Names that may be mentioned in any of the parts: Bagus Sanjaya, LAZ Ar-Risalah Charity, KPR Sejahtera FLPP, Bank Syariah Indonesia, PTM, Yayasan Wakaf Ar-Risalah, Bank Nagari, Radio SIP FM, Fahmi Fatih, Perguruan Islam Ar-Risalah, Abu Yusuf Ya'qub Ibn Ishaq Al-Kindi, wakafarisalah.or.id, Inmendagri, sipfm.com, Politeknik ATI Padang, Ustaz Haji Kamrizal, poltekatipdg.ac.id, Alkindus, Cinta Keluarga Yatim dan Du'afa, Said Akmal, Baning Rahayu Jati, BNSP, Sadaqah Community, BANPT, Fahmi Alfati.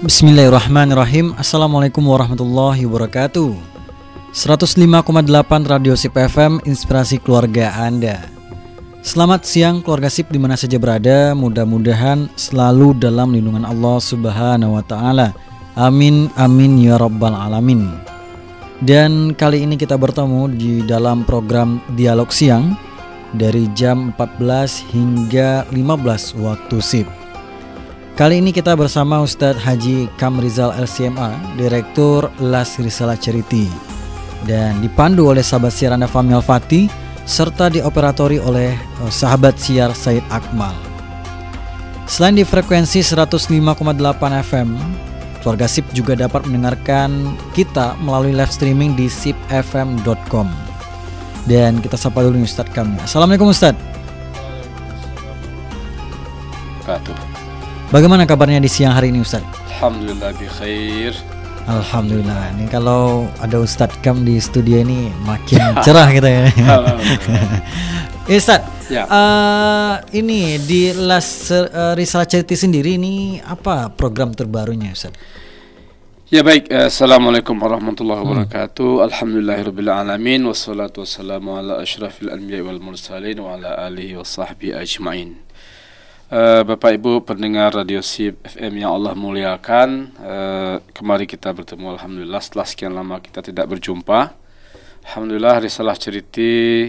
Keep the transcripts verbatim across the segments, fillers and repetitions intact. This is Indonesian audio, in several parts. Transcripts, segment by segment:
Bismillahirrahmanirrahim. Assalamualaikum warahmatullahi wabarakatuh. seratus lima koma delapan Radio S I P F M, inspirasi keluarga Anda. Selamat siang keluarga S I P dimana saja berada. Mudah-mudahan selalu dalam lindungan Allah Subhanahu wa Ta'ala. Amin, amin ya rabbal alamin. Dan kali ini kita bertemu di dalam program Dialog Siang dari jam empat belas hingga lima belas waktu S I P. Kali ini kita bersama Ustaz Haji Kamrizal L C M A, Direktur L A Z Ar-Risalah Charity, dan dipandu oleh sahabat siar Anda Fahmi Alfati, serta dioperatori oleh sahabat siar Said Akmal. Selain di frekuensi seratus lima koma delapan F M, keluarga S I P juga dapat mendengarkan kita melalui live streaming di sip f m dot com. Dan kita sapa dulu Ustaz kami. Assalamualaikum Ustaz. Waalaikumsalam. Bagaimana kabarnya di siang hari ini Ustaz? Alhamdulillah bi khair. Alhamdulillah. Ini kalau ada Ustaz Kam di studio ini makin cerah gitu ya. Ustaz, ya. Uh, ini di L A Z Ar-Risalah Charity sendiri ini apa program terbarunya Ustaz? Ya baik, assalamualaikum warahmatullahi wabarakatuh. Hmm. Alhamdulillahirabbil alamin wassalatu wassalamu ala asyrafil anbiya'i wal mursalin wa ala alihi washabbihi ajmain. Uh, Bapak Ibu pendengar Radio S I P F M yang Allah muliakan, uh, kemari kita bertemu alhamdulillah setelah sekian lama kita tidak berjumpa. Alhamdulillah Risalah Charity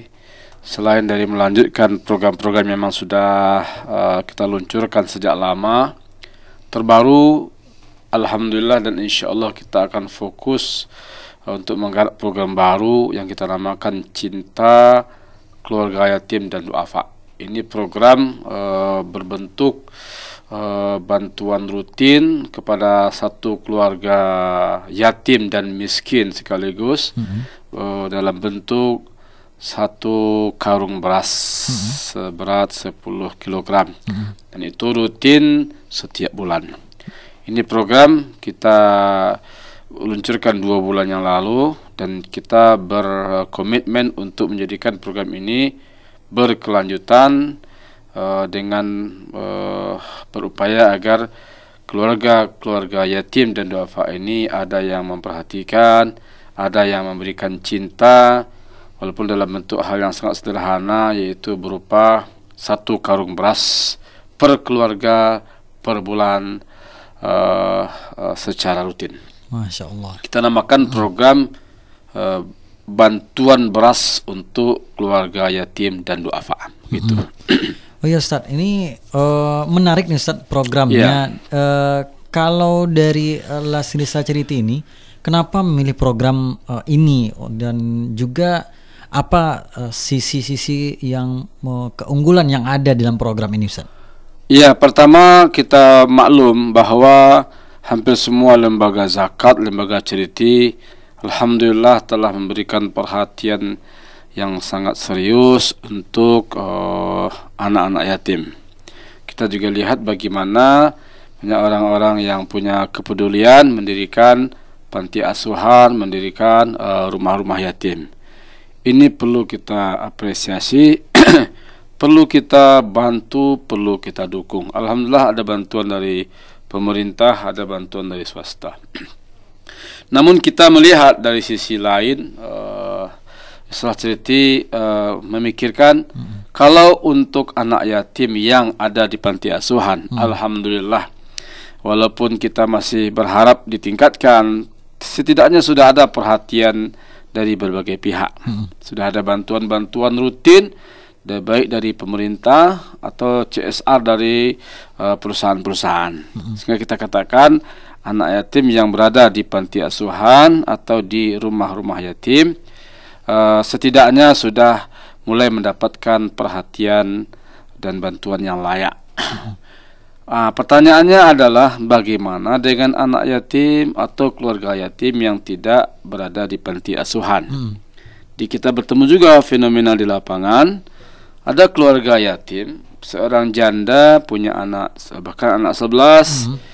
selain dari melanjutkan program-program yang memang sudah uh, kita luncurkan sejak lama, terbaru alhamdulillah dan insya Allah kita akan fokus uh, untuk menggarap program baru yang kita namakan Cinta Keluarga Yatim dan Du'afa. Ini program uh, berbentuk uh, bantuan rutin kepada satu keluarga yatim dan miskin sekaligus mm-hmm. uh, dalam bentuk satu karung beras mm-hmm. seberat sepuluh kilogram mm-hmm. dan itu rutin setiap bulan. Ini program kita luncurkan dua bulan yang lalu dan kita berkomitmen untuk menjadikan program ini berkelanjutan uh, dengan uh, berupaya agar keluarga-keluarga yatim dan duafa ini ada yang memperhatikan, ada yang memberikan cinta, walaupun dalam bentuk hal yang sangat sederhana, yaitu berupa satu karung beras per keluarga per bulan uh, uh, secara rutin. Masya Allah. Kita namakan program uh, bantuan beras untuk keluarga yatim dan du'afa gitu. Oh ya Ustaz, ini uh, menarik nih Ustaz programnya. Yeah. Uh, kalau dari uh, L A Z Ar-Risalah Charity ini, kenapa memilih program uh, ini dan juga apa uh, sisi-sisi yang uh, keunggulan yang ada dalam program ini Ustaz? Iya, yeah, pertama kita maklum bahwa hampir semua lembaga zakat, lembaga charity alhamdulillah telah memberikan perhatian yang sangat serius untuk uh, anak-anak yatim. Kita juga lihat bagaimana banyak orang-orang yang punya kepedulian mendirikan panti asuhan, mendirikan uh, rumah-rumah yatim. Ini perlu kita apresiasi, perlu kita bantu, perlu kita dukung. Alhamdulillah ada bantuan dari pemerintah, ada bantuan dari swasta. Namun kita melihat dari sisi lain, uh, Risalah Charity uh, memikirkan hmm. kalau untuk anak yatim yang ada di panti asuhan, hmm. alhamdulillah, walaupun kita masih berharap ditingkatkan, setidaknya sudah ada perhatian dari berbagai pihak, hmm. sudah ada bantuan-bantuan rutin, baik dari pemerintah atau C S R dari uh, perusahaan-perusahaan. Hmm. Sehingga kita katakan anak yatim yang berada di panti asuhan atau di rumah-rumah yatim uh, setidaknya sudah mulai mendapatkan perhatian dan bantuan yang layak. uh, Pertanyaannya adalah bagaimana dengan anak yatim atau keluarga yatim yang tidak berada di panti asuhan. hmm. Di kita bertemu juga fenomena di lapangan. Ada keluarga yatim, seorang janda punya anak, bahkan anak sebelas. hmm.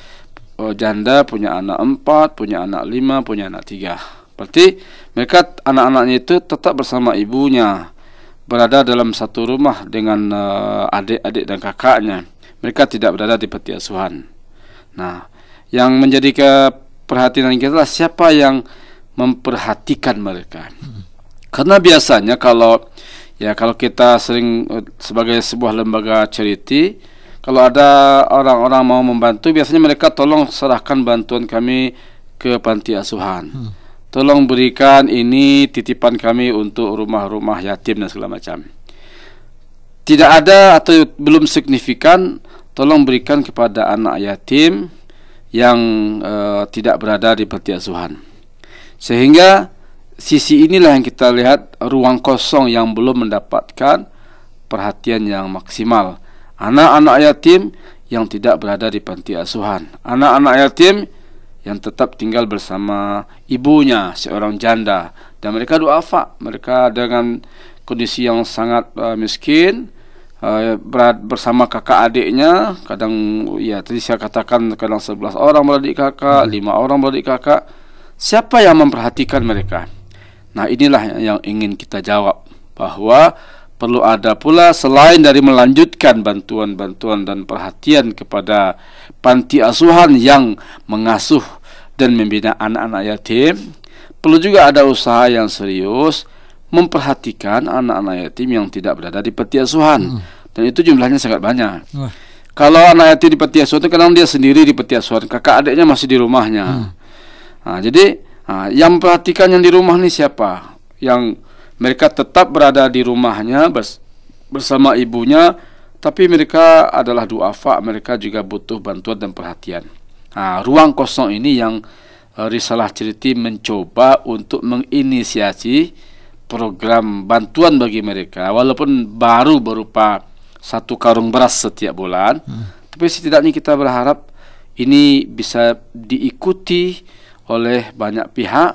Oh, janda punya anak empat, punya anak lima, punya anak tiga. Berarti mereka anak-anaknya itu tetap bersama ibunya, berada dalam satu rumah dengan uh, adik-adik dan kakaknya. Mereka tidak berada di panti asuhan. Nah, Yang menjadi perhatian kita adalah siapa yang memperhatikan mereka. Karena biasanya kalau ya kalau kita sering sebagai sebuah lembaga charity, kalau ada orang-orang mau membantu, biasanya mereka tolong serahkan bantuan kami ke panti asuhan. Hmm. Tolong berikan ini titipan kami untuk rumah-rumah yatim dan segala macam. Tidak ada atau belum signifikan, tolong berikan kepada anak yatim yang uh, tidak berada di panti asuhan. Sehingga sisi inilah yang kita lihat, ruang kosong yang belum mendapatkan perhatian yang maksimal. Anak-anak yatim yang tidak berada di panti asuhan, anak-anak yatim yang tetap tinggal bersama ibunya, seorang janda, dan mereka du'afa, mereka dengan kondisi yang sangat uh, miskin, uh, berat bersama kakak adiknya. Kadang ya tadi saya katakan kadang sebelas orang beradik kakak, lima orang beradik kakak. Siapa yang memperhatikan mereka? Nah, inilah yang ingin kita jawab, bahwa perlu ada pula selain dari melanjutkan bantuan-bantuan dan perhatian kepada panti asuhan yang mengasuh dan membina anak-anak yatim, perlu juga ada usaha yang serius memperhatikan anak-anak yatim yang tidak berada di panti asuhan. Dan itu jumlahnya sangat banyak. Wah. Kalau anak yatim di panti asuhan itu kadang dia sendiri di panti asuhan, kakak adiknya masih di rumahnya. Hmm. Nah, jadi nah, yang memperhatikan yang di rumah ini siapa? Yang mereka tetap berada di rumahnya bersama ibunya, tapi mereka adalah du'afa, mereka juga butuh bantuan dan perhatian. Nah, ruang kosong ini yang uh, Risalah Charity mencoba untuk menginisiasi program bantuan bagi mereka, walaupun baru berupa satu karung beras setiap bulan. Hmm. Tapi setidaknya kita berharap ini bisa diikuti oleh banyak pihak,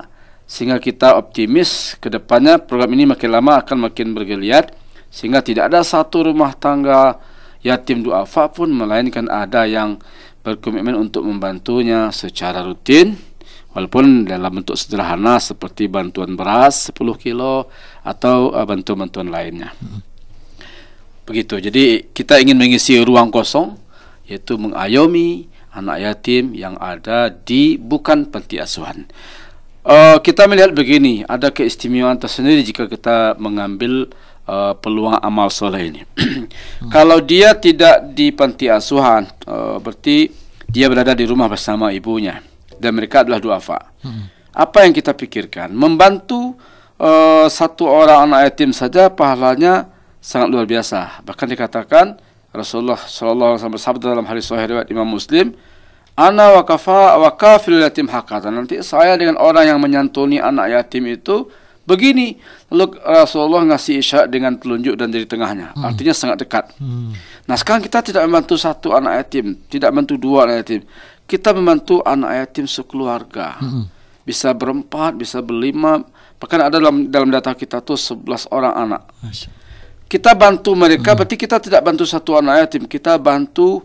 sehingga kita optimis ke depannya program ini makin lama akan makin bergeliat, sehingga tidak ada satu rumah tangga yatim du'afa pun, melainkan ada yang berkomitmen untuk membantunya secara rutin, walaupun dalam bentuk sederhana seperti bantuan beras sepuluh kilo atau bantuan-bantuan lainnya. Begitu, jadi kita ingin mengisi ruang kosong, yaitu mengayomi anak yatim yang ada di bukan panti asuhan. Uh, kita melihat begini, ada keistimewaan tersendiri jika kita mengambil uh, peluang amal soleh ini. hmm. Kalau dia tidak di panti asuhan, uh, berarti dia berada di rumah bersama ibunya, dan mereka adalah du'afa. Hmm. Apa yang kita pikirkan? Membantu uh, satu orang anak yatim saja pahalanya sangat luar biasa. Bahkan dikatakan Rasulullah sallallahu alaihi wasallam bersabda dalam hadis sahih riwayat Imam Muslim, "Ana wakafa wakafil yatim hakatan." Nanti saya dengan orang yang menyantuni anak yatim itu begini. Lalu Rasulullah ngasih isyarat dengan telunjuk dan jari tengahnya. Hmm. Artinya sangat dekat. Hmm. Nah, sekarang kita tidak membantu satu anak yatim, tidak membantu dua anak yatim. Kita membantu anak yatim sekeluarga. Hmm. Bisa berempat, bisa berlima, bahkan ada dalam dalam data kita tuh sebelas orang anak. Asyik. Kita bantu mereka, hmm. berarti kita tidak bantu satu anak yatim, kita bantu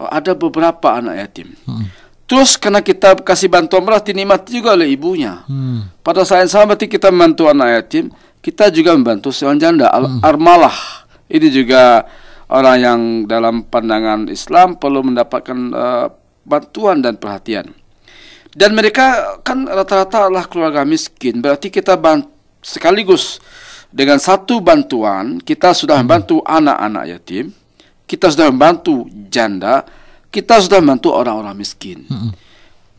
oh, ada beberapa anak yatim. Hmm. Terus karena kita kasih bantuan berarti dinikmati juga oleh ibunya. Hmm. Pada saat yang sama berarti kita membantu anak yatim, kita juga membantu seorang janda, hmm. Armalah. Ini juga orang yang dalam pandangan Islam perlu mendapatkan uh, bantuan dan perhatian. Dan mereka kan rata-rata adalah keluarga miskin, berarti kita bantu sekaligus. Dengan satu bantuan, kita sudah membantu anak-anak yatim, kita sudah membantu janda, kita sudah membantu orang-orang miskin. Hmm.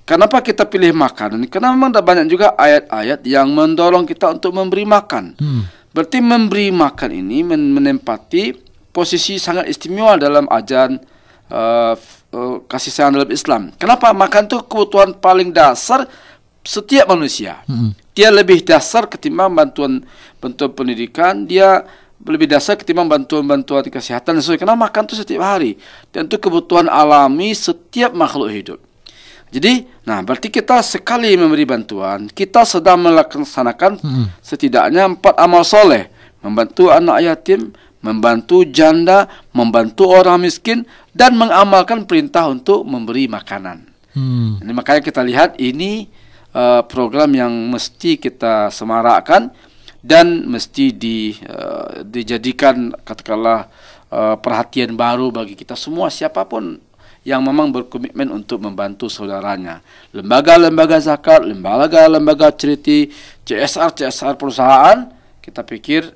Kenapa kita pilih makanan? Karena memang ada banyak juga ayat-ayat yang mendorong kita untuk memberi makan. Hmm. Berarti memberi makan ini menempati posisi sangat istimewa dalam ajaran uh, uh, kasih sayang dalam Islam. Kenapa? Makan itu kebutuhan paling dasar setiap manusia. Hmm. Dia lebih dasar ketimbang bantuan bantuan pendidikan, dia lebih dasar ketimbang bantuan-bantuan kesehatan. Karena makan itu setiap hari, dan itu kebutuhan alami setiap makhluk hidup. Jadi, nah berarti kita sekali memberi bantuan, kita sedang melaksanakan hmm. setidaknya empat amal soleh: membantu anak yatim, membantu janda, membantu orang miskin, dan mengamalkan perintah untuk memberi makanan. Hmm. Jadi, makanya kita lihat ini program yang mesti kita semarakkan dan mesti di, uh, dijadikan katakanlah uh, perhatian baru bagi kita semua, siapapun yang memang berkomitmen untuk membantu saudaranya. Lembaga-lembaga zakat, lembaga-lembaga charity, C S R-C S R perusahaan, kita pikir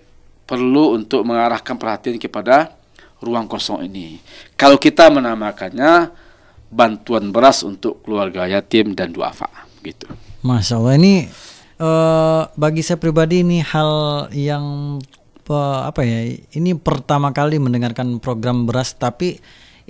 perlu untuk mengarahkan perhatian kepada ruang kosong ini. Kalau kita menamakannya bantuan beras untuk keluarga yatim dan du'afa, gitu. Masya Allah, ini uh, bagi saya pribadi ini hal yang uh, apa ya? Ini pertama kali mendengarkan program beras, tapi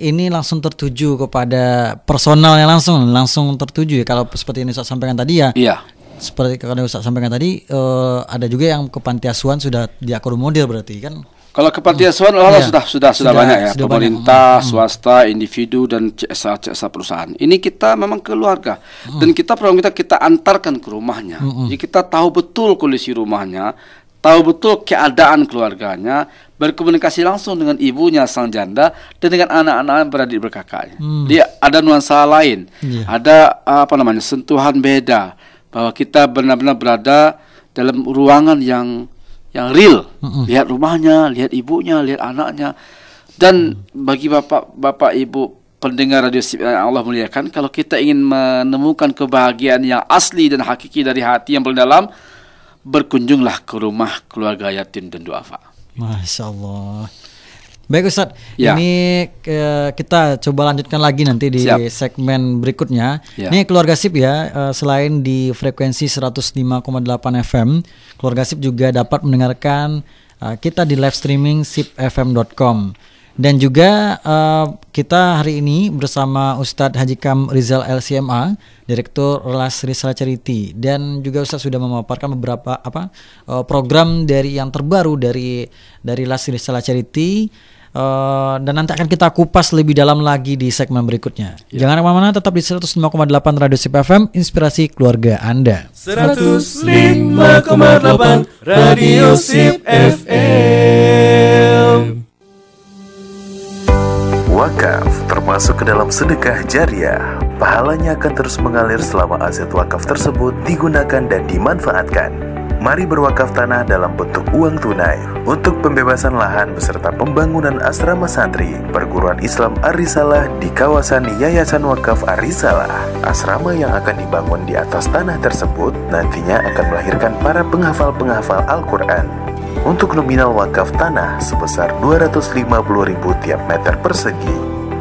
ini langsung tertuju kepada personalnya, langsung langsung tertuju ya. Kalau seperti ini Ustaz sampaikan tadi ya. Iya. Seperti kalau Ustaz sampaikan tadi, uh, ada juga yang ke panti asuhan sudah diakomodir berarti kan? Kalau ke panti asuhan oh, iya. sudah, sudah sudah sudah banyak ya, sudah pemerintah, banyak. swasta, individu dan C S R C S R perusahaan. Ini kita memang keluarga mm. dan kita program kita kita antarkan ke rumahnya. Mm-mm. Jadi kita tahu betul kondisi rumahnya, tahu betul keadaan keluarganya, berkomunikasi langsung dengan ibunya sang janda dan dengan anak-anak beradik berkakaknya. Mm. Dia ada nuansa lain, yeah. ada apa namanya sentuhan beda, bahwa kita benar-benar berada dalam ruangan yang yang real, mm-hmm. lihat rumahnya, lihat ibunya, lihat anaknya. Dan mm. bagi bapak, bapak ibu pendengar Radio S I P yang Allah muliakan, kalau kita ingin menemukan kebahagiaan yang asli dan hakiki dari hati yang paling dalam, berkunjunglah ke rumah keluarga yatim dan du'afa. Masya Allah. Baik Ustaz, ya. Ini uh, kita coba lanjutkan lagi nanti di Siap. segmen berikutnya ya. Ini Keluarga S I P ya, uh, selain di frekuensi seratus lima koma delapan F M, Keluarga S I P juga dapat mendengarkan uh, kita di live streaming sip f m dot com. Dan juga uh, kita hari ini bersama Ustaz Haji Kamrizal L C M A, Direktur L A Z Ar-Risalah Charity. Dan juga Ustaz sudah memaparkan beberapa apa uh, program dari yang terbaru dari dari L A Z Ar-Risalah Charity. Uh, dan nanti akan kita kupas lebih dalam lagi di segmen berikutnya. Ya. Jangan kemana-mana, tetap di seratus lima koma delapan Radio S I P F M, inspirasi keluarga Anda. seratus lima koma delapan Radio S I P F M. Wakaf termasuk ke dalam sedekah jariah. Pahalanya akan terus mengalir selama aset wakaf tersebut digunakan dan dimanfaatkan. Mari berwakaf tanah dalam bentuk uang tunai untuk pembebasan lahan beserta pembangunan asrama santri Perguruan Islam Ar-Risalah di kawasan Yayasan Wakaf Ar-Risalah. Asrama yang akan dibangun di atas tanah tersebut nantinya akan melahirkan para penghafal-penghafal Al-Quran. Untuk nominal wakaf tanah sebesar dua ratus lima puluh ribu tiap meter persegi,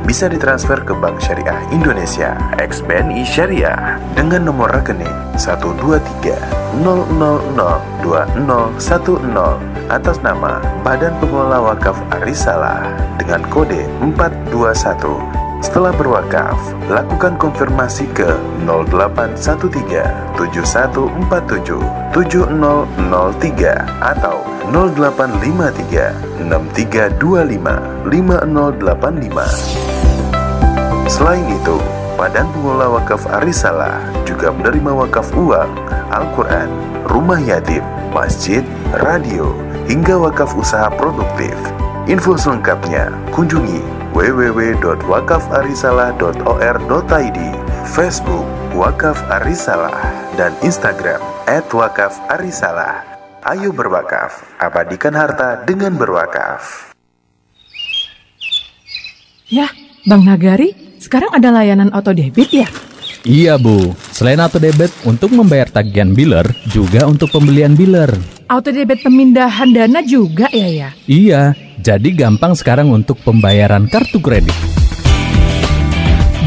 bisa ditransfer ke Bank Syariah Indonesia ex B N I Syariah dengan nomor rekening satu dua tiga nol nol nol dua nol satu nol atas nama Badan Pengelola Wakaf Ar-Risalah dengan kode empat dua satu. Setelah berwakaf, lakukan konfirmasi ke nol delapan satu tiga tujuh satu empat tujuh tujuh nol nol tiga atau nol delapan lima tiga enam tiga dua lima lima nol delapan lima. Selain itu, Badan Pengelola Wakaf Ar-Risalah juga menerima wakaf uang, Al-Quran, rumah yatim, masjid, radio, hingga wakaf usaha produktif. Info selengkapnya kunjungi w w w dot wakaf arisalah dot o r dot i d, Facebook Wakaf Ar-Risalah, dan Instagram et wakaf arisalah. Ayo berwakaf, abadikan harta dengan berwakaf. Ya, Bank Nagari, sekarang ada layanan auto debit ya? Iya Bu, selain auto debit untuk membayar tagihan biller, juga untuk pembelian biller. Auto debit pemindahan dana juga ya ya? Iya. Jadi gampang sekarang untuk pembayaran kartu kredit.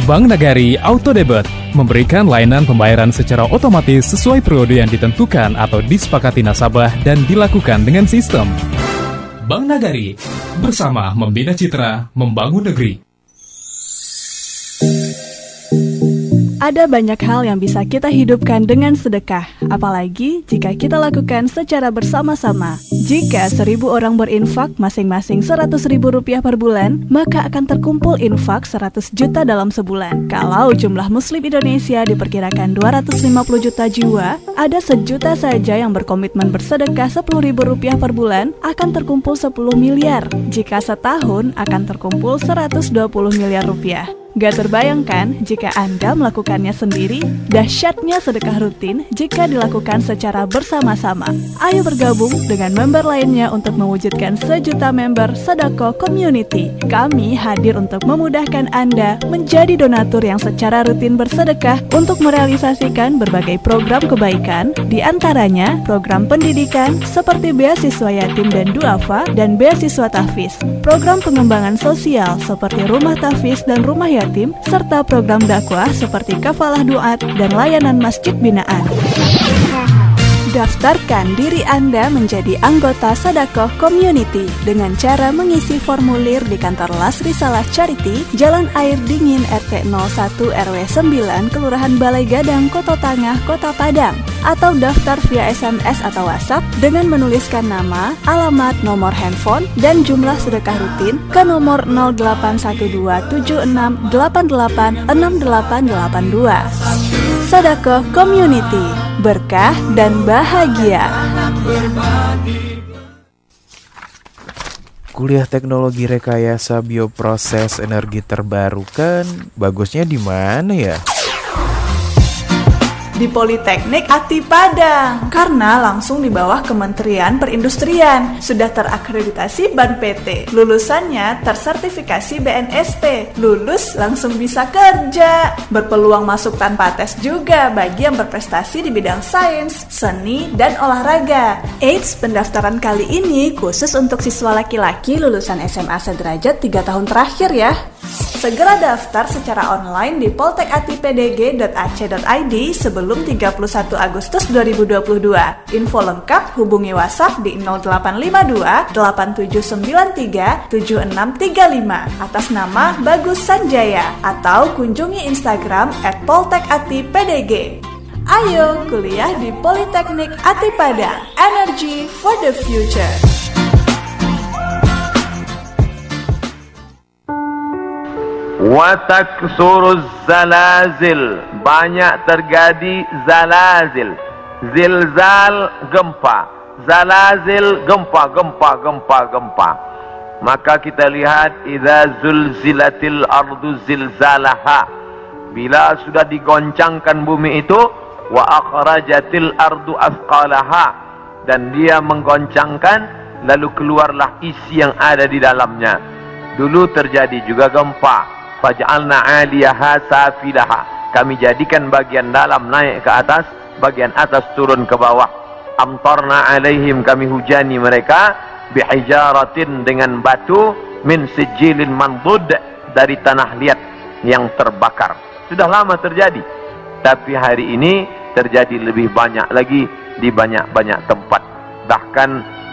Bank Nagari Auto Debit memberikan layanan pembayaran secara otomatis sesuai periode yang ditentukan atau disepakati nasabah dan dilakukan dengan sistem. Bank Nagari, bersama membina citra, membangun negeri. Ada banyak hal yang bisa kita hidupkan dengan sedekah, apalagi jika kita lakukan secara bersama-sama. Jika seribu orang berinfak masing-masing seratus ribu rupiah per bulan, maka akan terkumpul infak seratus juta dalam sebulan. Kalau jumlah muslim Indonesia diperkirakan dua ratus lima puluh juta jiwa, ada sejuta saja yang berkomitmen bersedekah sepuluh ribu rupiah per bulan, akan terkumpul sepuluh miliar. Jika setahun, akan terkumpul seratus dua puluh miliar rupiah. Gak terbayangkan jika Anda melakukannya sendiri, dahsyatnya sedekah rutin jika dilakukan secara bersama-sama. Ayo bergabung dengan member lainnya untuk mewujudkan sejuta member Sadaqah Community. Kami hadir untuk memudahkan Anda menjadi donatur yang secara rutin bersedekah untuk merealisasikan berbagai program kebaikan, di antaranya program pendidikan seperti beasiswa yatim dan du'afa dan beasiswa tahfiz, program pengembangan sosial seperti rumah tahfiz dan rumah yatim, serta program dakwah seperti kafalah duat dan layanan masjid binaan. Daftarkan diri Anda menjadi anggota Sadaqah Community dengan cara mengisi formulir di kantor L A Z Risalah Charity, Jalan Air Dingin R T nol satu R W sembilan, Kelurahan Balai Gadang, Kota Tangah, Kota Padang, atau daftar via S M S atau WhatsApp dengan menuliskan nama, alamat, nomor handphone, dan jumlah sedekah rutin ke nomor nol delapan satu dua tujuh enam delapan delapan enam delapan delapan dua. Sadaqah Community, berkah dan bahagia. Kuliah teknologi rekayasa bioproses energi terbarukan, bagusnya di mana ya? Di Politeknik A T I Padang, karena langsung di bawah Kementerian Perindustrian, sudah terakreditasi B A N P T, lulusannya tersertifikasi B N S P, lulus langsung bisa kerja, berpeluang masuk tanpa tes juga bagi yang berprestasi di bidang sains, seni, dan olahraga. Eits, pendaftaran kali ini khusus untuk siswa laki-laki lulusan S M A sederajat tiga tahun terakhir ya. Segera daftar secara online di poltekatipdg.ac.id sebelum tiga puluh satu Agustus dua ribu dua puluh dua. Info lengkap hubungi WhatsApp di nol delapan lima dua delapan tujuh sembilan tiga tujuh enam tiga lima atas nama Bagus Sanjaya, atau kunjungi Instagram at poltekatipdg. Ayo kuliah di Politeknik A T I Padang. Energy for the future. Wataksuru zalazil, banyak terjadi zalazil, zilzal gempa, zalazil gempa, gempa, gempa, gempa. Maka kita lihat idza zulzilatil ardu zilzalaha, bila sudah digoncangkan bumi itu, wa akhrajatil ardu asqalaha, dan dia menggoncangkan lalu keluarlah isi yang ada di dalamnya. Dulu terjadi juga gempa. Faj'alna 'aliyaha safilaha, kami jadikan bagian dalam naik ke atas, bagian atas turun ke bawah. Amtarna 'alaihim, kami hujani mereka bihijaratin, dengan batu, min sijilin mandud, dari tanah liat yang terbakar. Sudah lama terjadi, tapi hari ini terjadi lebih banyak lagi di banyak-banyak tempat. Bahkan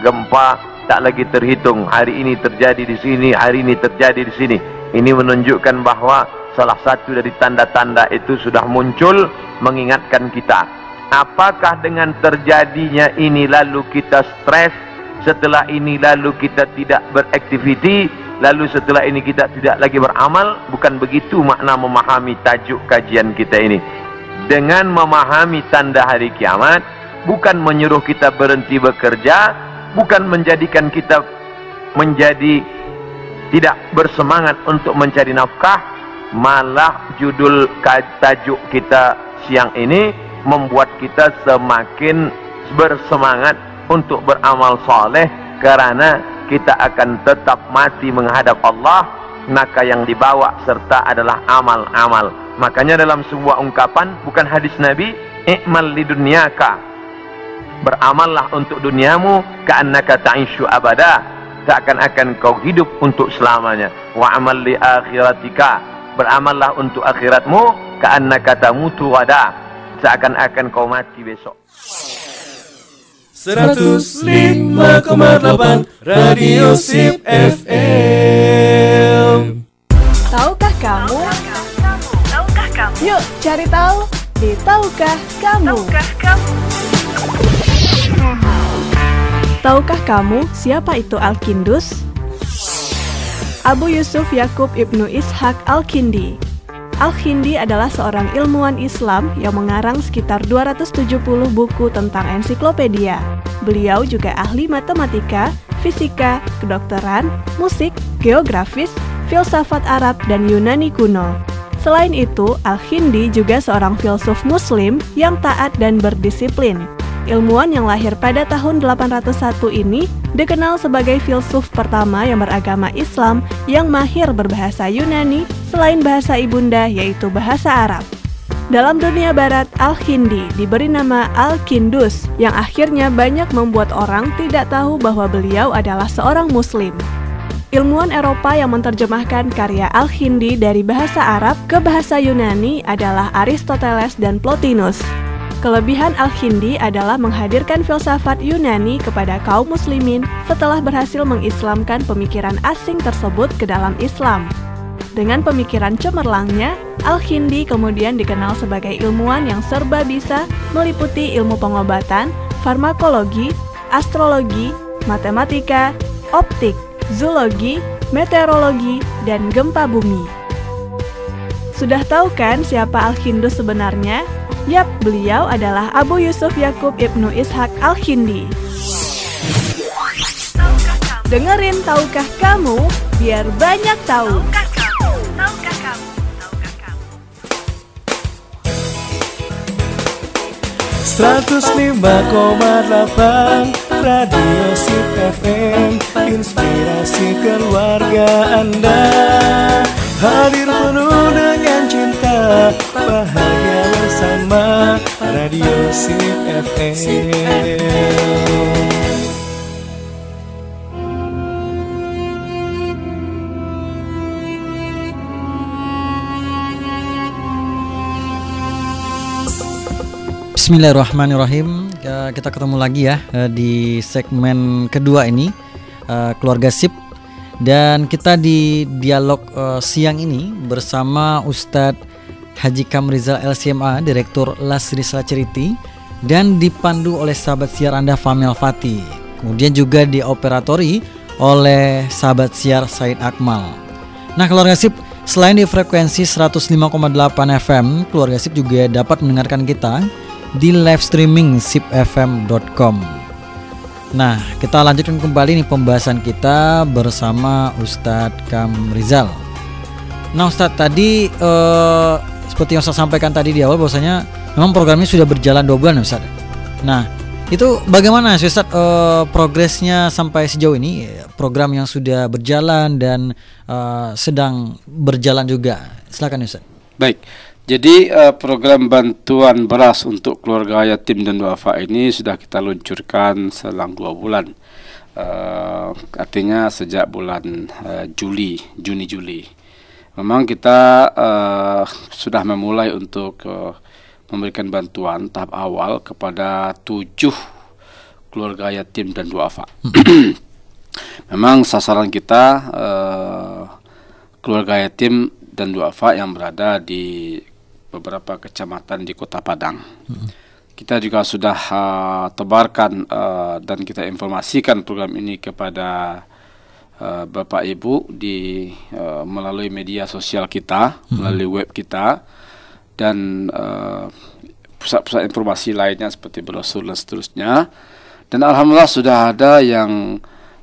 gempa tak lagi terhitung. Hari ini terjadi di sini, hari ini terjadi di sini. Ini menunjukkan bahwa salah satu dari tanda-tanda itu sudah muncul, mengingatkan kita. Apakah dengan terjadinya ini lalu kita stres, setelah ini lalu kita tidak beraktiviti, lalu setelah ini kita tidak lagi beramal? Bukan begitu makna memahami tajuk kajian kita ini. Dengan memahami tanda hari kiamat, bukan menyuruh kita berhenti bekerja, bukan menjadikan kita menjadi tidak bersemangat untuk mencari nafkah, malah judul tajuk kita siang ini membuat kita semakin bersemangat untuk beramal soleh, karena kita akan tetap mati menghadap Allah, maka yang dibawa serta adalah amal-amal. Makanya dalam sebuah ungkapan, bukan hadis Nabi, i'mal lidunyaka, beramallah untuk duniamu, ka'annaka ta'ishu abada, seakan-akan kau hidup untuk selamanya. Wa'amal li akhiratika, beramallah untuk akhiratmu, ka'annaka tamutu wada, seakan-akan kau mati besok. seratus lima koma delapan Radio S I P F M. Tahukah kamu? Tahukah kamu? Yuk cari tahu di Tahukah Kamu. Tahukah kamu? Tahukah kamu siapa itu Alkindus? Abu Yusuf Ya'qub Ibn Ishaq Al-Kindi. Al-Kindi adalah seorang ilmuwan Islam yang mengarang sekitar dua ratus tujuh puluh buku tentang ensiklopedia. Beliau juga ahli matematika, fisika, kedokteran, musik, geografis, filsafat Arab dan Yunani kuno. Selain itu, Al-Kindi juga seorang filsuf muslim yang taat dan berdisiplin. Ilmuwan yang lahir pada tahun delapan ratus satu ini dikenal sebagai filsuf pertama yang beragama Islam yang mahir berbahasa Yunani selain bahasa ibunda yaitu bahasa Arab. Dalam dunia barat, Al-Kindi diberi nama Alkindus yang akhirnya banyak membuat orang tidak tahu bahwa beliau adalah seorang muslim. Ilmuwan Eropa yang menerjemahkan karya Al-Kindi dari bahasa Arab ke bahasa Yunani adalah Aristoteles dan Plotinus. Kelebihan Al-Kindi adalah menghadirkan filsafat Yunani kepada kaum muslimin setelah berhasil mengislamkan pemikiran asing tersebut ke dalam Islam. Dengan pemikiran cemerlangnya, Al-Kindi kemudian dikenal sebagai ilmuwan yang serba bisa meliputi ilmu pengobatan, farmakologi, astrologi, matematika, optik, zoologi, meteorologi, dan gempa bumi. Sudah tahu kan siapa Al-Kindus sebenarnya? Yap, beliau adalah Abu Yusuf Ya'qub Ibn Ishaq Al-Kindi. Taukah kamu? Dengerin Tahukah Kamu biar banyak tahu. Taukah kamu? Taukah kamu? Taukah kamu? seratus lima koma delapan Radio S I P F M, inspirasi keluarga Anda. Hadir penuh dengan cinta, bahagia bersama Radio S I P F M. Bismillahirrahmanirrahim. Kita ketemu lagi ya di segmen kedua ini, Keluarga S I P. Dan kita di dialog siang ini bersama Ustaz Haji Kamrizal L C M A, Direktur L A Z Ar-Risalah Charity, dan dipandu oleh sahabat siar Anda Fahmi Fatih. Kemudian juga dioperatori oleh sahabat siar Said Akmal. Nah, Keluarga S I P selain di frekuensi seratus lima koma delapan F M, Keluarga S I P juga dapat mendengarkan kita di live streaming sip f m dot com. Nah, kita lanjutkan kembali nih pembahasan kita bersama Ustaz Kamrizal. Nah, Ustaz, tadi eh, seperti yang saya sampaikan tadi di awal bahwasanya memang programnya sudah berjalan dua bulan, Ustaz. Nah, itu bagaimana Ustaz eh, progresnya sampai sejauh ini, program yang sudah berjalan dan eh, sedang berjalan juga. Silakan Ustaz. Baik. Jadi uh, program bantuan beras untuk keluarga yatim dan du'afa ini sudah kita luncurkan selang dua bulan, uh, artinya sejak bulan uh, Juli, Juni-Juli. Memang kita uh, sudah memulai untuk uh, memberikan bantuan tahap awal kepada tujuh keluarga yatim dan du'afa. Memang sasaran kita uh, keluarga yatim dan du'afa yang berada di beberapa kecamatan di Kota Padang. Mm-hmm. Kita juga sudah uh, tebarkan uh, dan kita informasikan program ini kepada uh, Bapak Ibu di uh, melalui media sosial kita, mm-hmm. melalui web kita, dan uh, pusat-pusat informasi lainnya seperti brosur dan seterusnya. Dan alhamdulillah sudah ada yang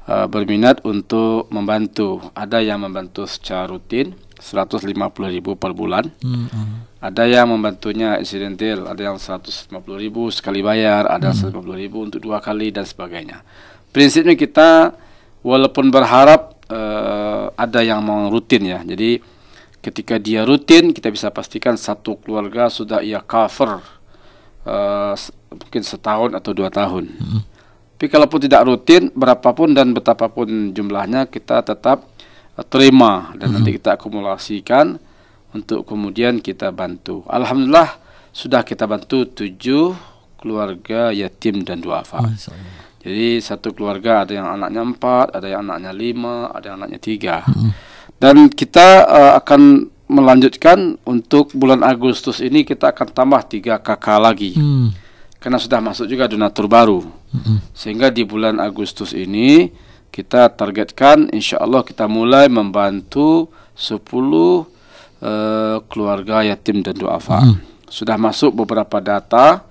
uh, berminat untuk membantu. Ada yang membantu secara rutin seratus lima puluh ribu per bulan. Mm-hmm. Ada yang membantunya insidental, ada yang seratus lima puluh ribu sekali bayar, ada hmm. seratus lima puluh ribu untuk dua kali dan sebagainya. Prinsipnya kita walaupun berharap uh, ada yang mau rutin ya. Jadi ketika dia rutin, kita bisa pastikan satu keluarga sudah ia cover uh, mungkin setahun atau dua tahun. Hmm. Tapi kalaupun tidak rutin, berapapun dan betapapun jumlahnya, kita tetap uh, terima dan hmm. nanti kita akumulasikan untuk kemudian kita bantu. Alhamdulillah sudah kita bantu tujuh keluarga yatim dan du'afa. Jadi satu keluarga ada yang anaknya empat, ada yang anaknya lima, ada yang anaknya tiga. Mm-hmm. Dan kita uh, akan melanjutkan untuk bulan Agustus ini kita akan tambah tiga kakak lagi. Mm. Karena sudah masuk juga donatur baru. Mm-hmm. Sehingga di bulan Agustus ini kita targetkan insya Allah kita mulai membantu sepuluh Uh, keluarga yatim dan du'afa. Hmm. Sudah masuk beberapa data,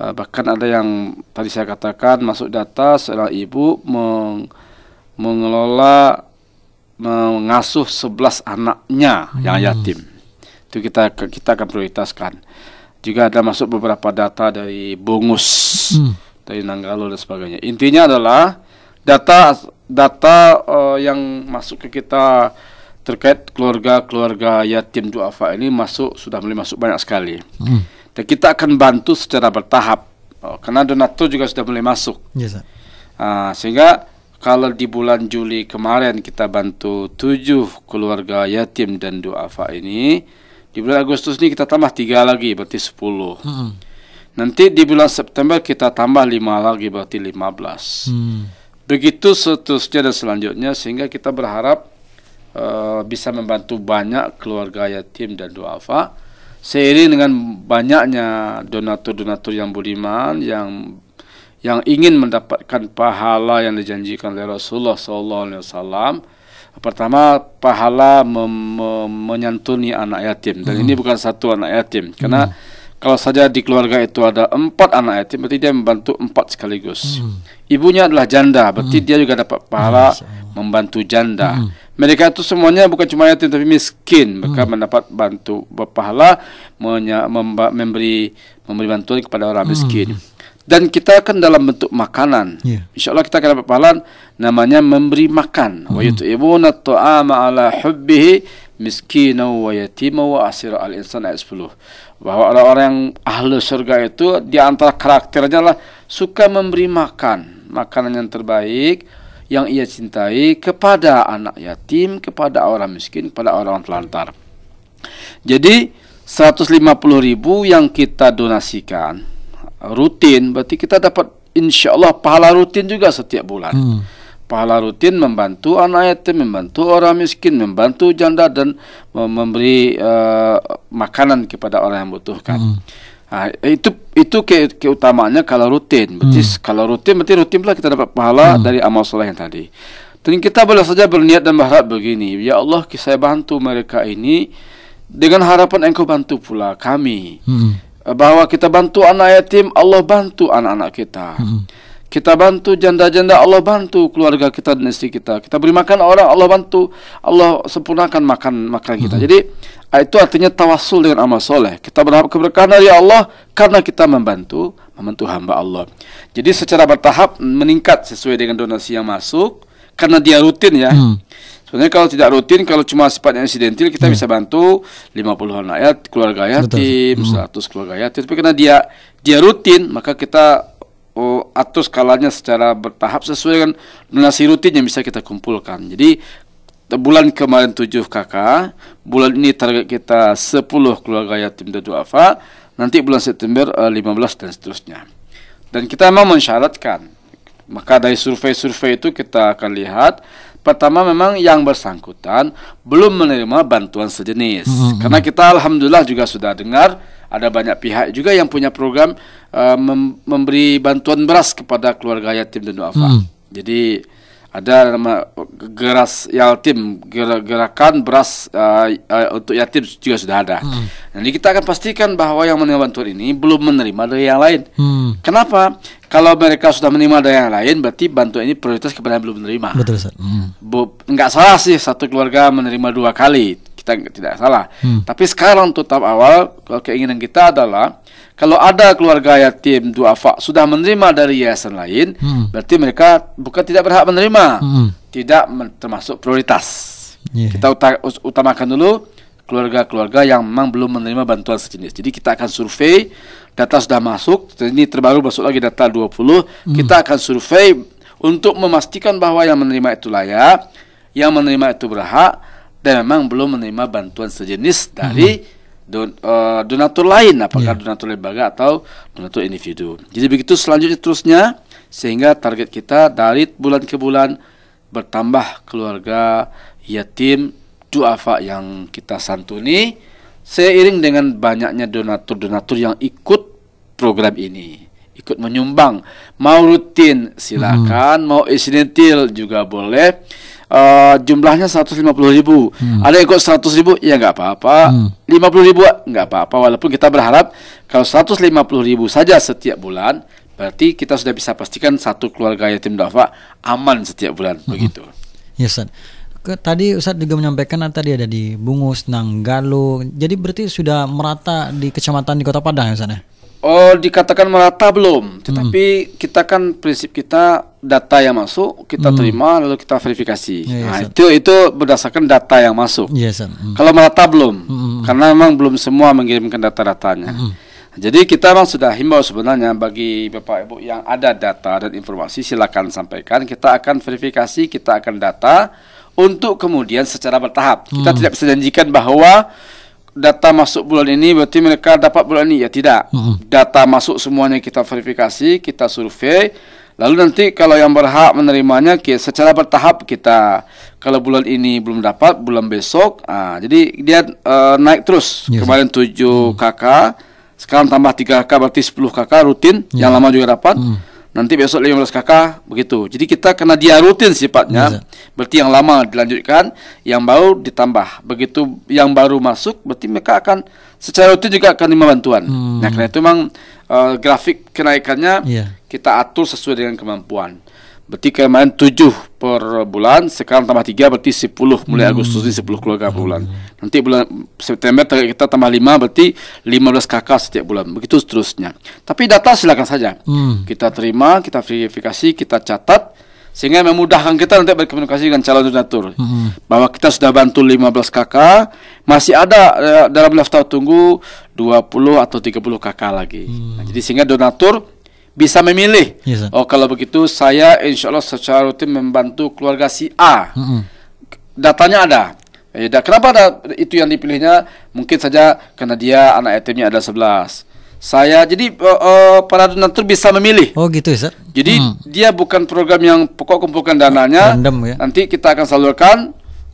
uh, bahkan ada yang tadi saya katakan masuk data seorang ibu meng- mengelola mengasuh sebelas anaknya hmm. yang yatim. Itu kita kita akan prioritaskan. Juga ada masuk beberapa data dari Bungus, hmm. dari Nanggalo dan sebagainya. Intinya adalah data data uh, yang masuk ke kita terkait keluarga-keluarga yatim du'afa ini masuk sudah mulai masuk banyak sekali. Hmm. Dan kita akan bantu secara bertahap. Oh, karena donatur juga sudah mulai masuk, yes, uh, sehingga kalau di bulan Juli kemarin kita bantu tujuh keluarga yatim dan du'afa ini, di bulan Agustus ini kita tambah tiga lagi, berarti sepuluh. Mm-hmm. Nanti di bulan September kita tambah lima lagi, berarti lima belas. Mm. Begitu seterusnya dan selanjutnya, sehingga kita berharap uh, bisa membantu banyak keluarga yatim dan du'afa. Seiring dengan banyaknya donatur-donatur yang budiman, yang yang ingin mendapatkan pahala yang dijanjikan oleh Rasulullah shallallahu alaihi wasallam. Pertama, pahala mem- mem- menyantuni anak yatim. Dan hmm. ini bukan satu anak yatim, karena hmm. kalau saja di keluarga itu ada empat anak yatim, berarti dia membantu empat sekaligus. Hmm. Ibunya adalah janda, berarti hmm. dia juga dapat pahala hmm. membantu janda. Hmm. Mereka itu semuanya bukan cuma yatim tapi miskin, maka hmm. mendapat bantu berpahala menya, memba, memberi memberi bantuan kepada orang miskin. Hmm. Dan kita akan dalam bentuk makanan. Yeah. Insyaallah kita akan dapat pahala namanya memberi makan. Hmm. Wa yut'imuna at'ama ala hubbihi miskina wa yatima wa asira al-insan ayat sepuluh. Bahwa orang-orang yang ahli surga itu di antara karakternya adalah suka memberi makan, makanan yang terbaik yang ia cintai kepada anak yatim, kepada orang miskin, kepada orang terlantar. Jadi seratus lima puluh ribu yang kita donasikan rutin, berarti kita dapat insya Allah pahala rutin juga setiap bulan. Hmm. Pahala rutin membantu anak yatim, membantu orang miskin, membantu janda, dan memberi uh, makanan kepada orang yang butuhkan. Hmm. Nah, itu itu ke, keutamaannya kalau rutin. Berarti hmm. kalau rutin berarti rutin pula kita dapat pahala hmm. dari amal soleh yang tadi. Dan kita boleh saja berniat dan berharap begini, ya Allah, saya bantu mereka ini dengan harapan Engkau bantu pula kami. Hmm. Bahwa kita bantu anak yatim, Allah bantu anak-anak kita. Hmm. Kita bantu janda-janda, Allah bantu keluarga kita dan istri kita. Kita beri makan orang, Allah bantu, Allah sempurnakan makan makan kita. Hmm. Jadi itu artinya tawasul dengan amal soleh. Kita berharap keberkahan dari Allah karena kita membantu membantu hamba Allah. Jadi secara bertahap meningkat sesuai dengan donasi yang masuk karena dia rutin ya. Hmm. Sebenarnya kalau tidak rutin, kalau cuma sifatnya insidentil, kita hmm. bisa bantu lima puluh ayat keluarga yatim, hmm. seratus keluarga yatim. Tapi karena dia dia rutin, maka kita Oh, atur skalanya secara bertahap sesuai dengan donasi rutin yang bisa kita kumpulkan. Jadi bulan kemarin tujuh kakak, bulan ini target kita sepuluh keluarga yatim dan du'afa, nanti bulan September uh, lima belas dan seterusnya. Dan kita memang mensyaratkan. Maka dari survei-survei itu kita akan lihat, pertama memang yang bersangkutan belum menerima bantuan sejenis. Mm-hmm. Karena kita alhamdulillah juga sudah dengar ada banyak pihak juga yang punya program uh, mem- memberi bantuan beras kepada keluarga yatim dan du'afa. Hmm. Jadi ada nama geras yatim, ger- gerakan beras uh, uh, untuk yatim juga sudah ada. Hmm. Jadi kita akan pastikan bahwa yang menerima bantuan ini belum menerima dari yang lain. Hmm. Kenapa? Kalau mereka sudah menerima dari yang lain, berarti bantuan ini prioritas kepada yang belum menerima. Betul, Ustaz. Hmm. Bu- enggak salah sih satu keluarga menerima dua kali. Kita tidak salah. Hmm. Tapi sekarang untuk tahap awal, keinginan kita adalah kalau ada keluarga yatim du'afa sudah menerima dari yayasan lain, hmm. berarti mereka bukan tidak berhak menerima, hmm. tidak termasuk prioritas. Yeah. Kita utamakan dulu keluarga-keluarga yang memang belum menerima bantuan sejenis. Jadi kita akan survei, data sudah masuk, ini terbaru masuk lagi data dua puluh, hmm. kita akan survei untuk memastikan bahwa yang menerima itu layak, yang menerima itu berhak, dan memang belum menerima bantuan sejenis dari don, uh, donatur lain, apakah yeah. donatur lembaga atau donatur individu. Jadi begitu selanjutnya terusnya, sehingga target kita dari bulan ke bulan bertambah keluarga yatim du'afa yang kita santuni seiring dengan banyaknya donatur-donatur yang ikut program ini, ikut menyumbang. Mau rutin silakan, mm. mau insidentil juga boleh. Uh, jumlahnya seratus lima puluh ribu, hmm. ada ikut seratus ribu, ya nggak apa-apa, hmm. lima puluh ribu nggak apa-apa, walaupun kita berharap kalau seratus lima puluh ribu saja setiap bulan, berarti kita sudah bisa pastikan satu keluarga yatim du'afa aman setiap bulan, hmm. begitu. Ya, Ustaz. Ke, tadi Ustadz juga menyampaikan tadi ada di Bungus, Nanggalo. Jadi berarti sudah merata di kecamatan di Kota Padang ya Ustadz? Oh, dikatakan merata belum. Tetapi hmm. kita kan prinsip kita data yang masuk kita hmm. terima lalu kita verifikasi. Ya, ya, nah, itu itu berdasarkan data yang masuk. Ya, hmm. Kalau merata belum, hmm. karena memang belum semua mengirimkan data-datanya. Hmm. Jadi kita memang sudah himbau sebenarnya bagi Bapak Ibu yang ada data dan informasi silakan sampaikan. Kita akan verifikasi, kita akan data untuk kemudian secara bertahap. Kita hmm. tidak bisa janjikan bahwa data masuk bulan ini berarti mereka dapat bulan ini, ya tidak. Hmm. Data masuk semuanya kita verifikasi, kita survei. Lalu nanti kalau yang berhak menerimanya secara bertahap kita, kalau bulan ini belum dapat, bulan besok. Nah, jadi dia uh, naik terus. Yes. Kemarin tujuh K K. Sekarang tambah tiga K berarti sepuluh K K rutin, yeah. yang lama juga dapat. Mm. Nanti besok lima belas K K begitu. Jadi kita kena dia rutin sifatnya. Yes. Berarti yang lama dilanjutkan, yang baru ditambah. Begitu yang baru masuk berarti mereka akan secara rutin juga akan terima bantuan. Mm. Nah, karena itu memang uh, grafik kenaikannya yeah. kita atur sesuai dengan kemampuan. Berarti kemarin tujuh per bulan, sekarang tambah tiga berarti sepuluh. Mulai hmm. Agustus ini sepuluh keluarga per bulan. hmm. Nanti bulan September kita tambah lima, berarti lima belas K K setiap bulan. Begitu seterusnya. Tapi data silakan saja. hmm. Kita terima, kita verifikasi, kita catat, sehingga memudahkan kita untuk berkomunikasi dengan calon donatur. hmm. Bahwa kita sudah bantu lima belas K K, masih ada eh, dalam daftar tunggu dua puluh atau tiga puluh K K lagi. hmm. Nah, jadi sehingga donatur bisa memilih. Yes. Oh, kalau begitu saya insya Allah secara rutin membantu keluarga si A. Mm-hmm. Datanya ada. Ya, kenapa ada itu yang dipilihnya? Mungkin saja karena dia anak yatimnya ada sebelas. Saya jadi uh, uh, para donatur bisa memilih. Oh gitu ya. Jadi mm. dia bukan program yang pokok kumpulkan dananya. Random, ya? Nanti kita akan salurkan.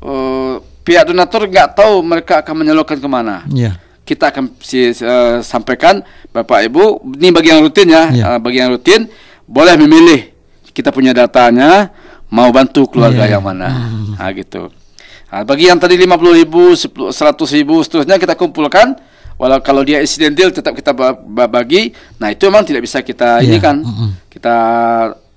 Uh, pihak donatur nggak tahu mereka akan menyalurkan kemana. Yeah. Kita akan uh, sampaikan Bapak Ibu, ini bagi yang rutin ya, ya. Uh, bagi yang rutin boleh memilih, kita punya datanya, mau bantu keluarga ya, ya. yang mana. hmm. Nah gitu. Nah, bagi yang tadi lima puluh ribu, seratus ribu seterusnya kita kumpulkan. Walau kalau dia insidental tetap kita bagi. Nah itu memang tidak bisa kita ya. ini kan mm-hmm. kita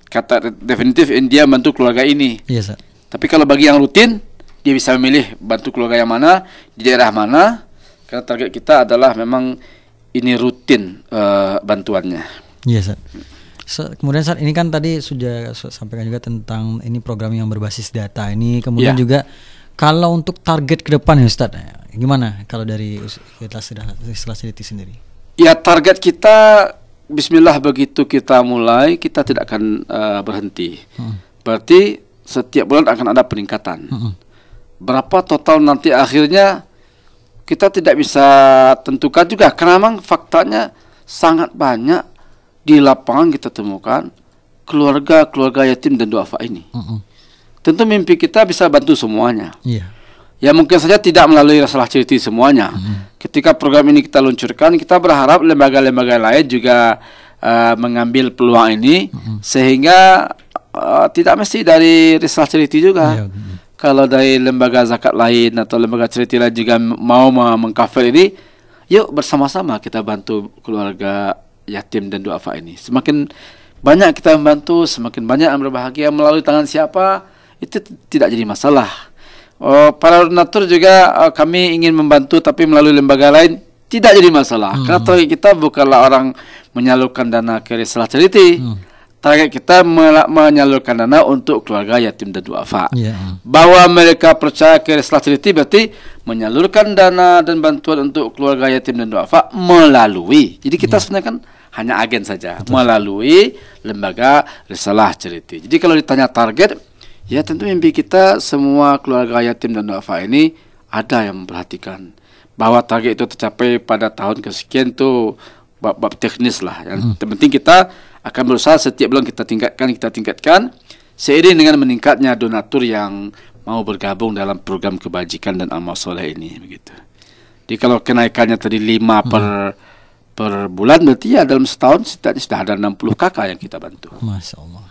kata definitif dia bantu keluarga ini ya, sir. Tapi kalau bagi yang rutin dia bisa memilih bantu keluarga yang mana, di daerah mana. Karena target kita adalah memang ini rutin uh, bantuannya. Iya, Ustaz. So, kemudian Ustaz, ini kan tadi sudah sampaikan juga tentang ini program yang berbasis data ini. Kemudian ya. juga kalau untuk target ke depan ya Ustaz, gimana kalau dari Ustaz sendiri? Ya, target kita bismillah begitu kita mulai, kita tidak akan uh, berhenti. Hmm. Berarti setiap bulan akan ada peningkatan. Hmm. Berapa total nanti akhirnya kita tidak bisa tentukan juga, karena memang faktanya sangat banyak di lapangan kita temukan keluarga-keluarga yatim dan du'afa ini. Uh-uh. Tentu mimpi kita bisa bantu semuanya. Yeah. Ya mungkin saja tidak melalui Risalah Charity semuanya. Uh-huh. Ketika program ini kita luncurkan, kita berharap lembaga-lembaga lain juga uh, mengambil peluang ini. Uh-huh. Sehingga uh, tidak mesti dari Risalah Charity juga. Yeah, uh-huh. Kalau dari lembaga zakat lain atau lembaga charity lain juga mau mengcover ini, yuk bersama-sama kita bantu keluarga yatim dan du'afa ini. Semakin banyak kita membantu, semakin banyak yang berbahagia melalui tangan siapa, itu tidak jadi masalah. Oh, para donatur juga oh, kami ingin membantu tapi melalui lembaga lain, tidak jadi masalah. Hmm. Karena target kita bukanlah orang menyalurkan dana ke Risalah Charity. Hmm. Target kita menyalurkan dana untuk keluarga yatim dan du'afa. Yeah. Bahwa mereka percaya ke Risalah Charity berarti menyalurkan dana dan bantuan untuk keluarga yatim dan du'afa melalui. Jadi kita yeah. sebenarnya kan hanya agen saja. Betul. Melalui lembaga Risalah Charity. Jadi kalau ditanya target, ya tentu mimpi kita semua keluarga yatim dan du'afa ini ada yang memperhatikan bahwa target itu tercapai pada tahun kesekian itu bab-bab teknis lah. Yang hmm. penting kita akan berusaha setiap bulan kita tingkatkan, kita tingkatkan seiring dengan meningkatnya donatur yang mau bergabung dalam program kebajikan dan amal soleh ini begitu. Jadi kalau kenaikannya tadi lima hmm. per per bulan berarti ya dalam setahun sudah ada enam puluh K K yang kita bantu. Masya Allah.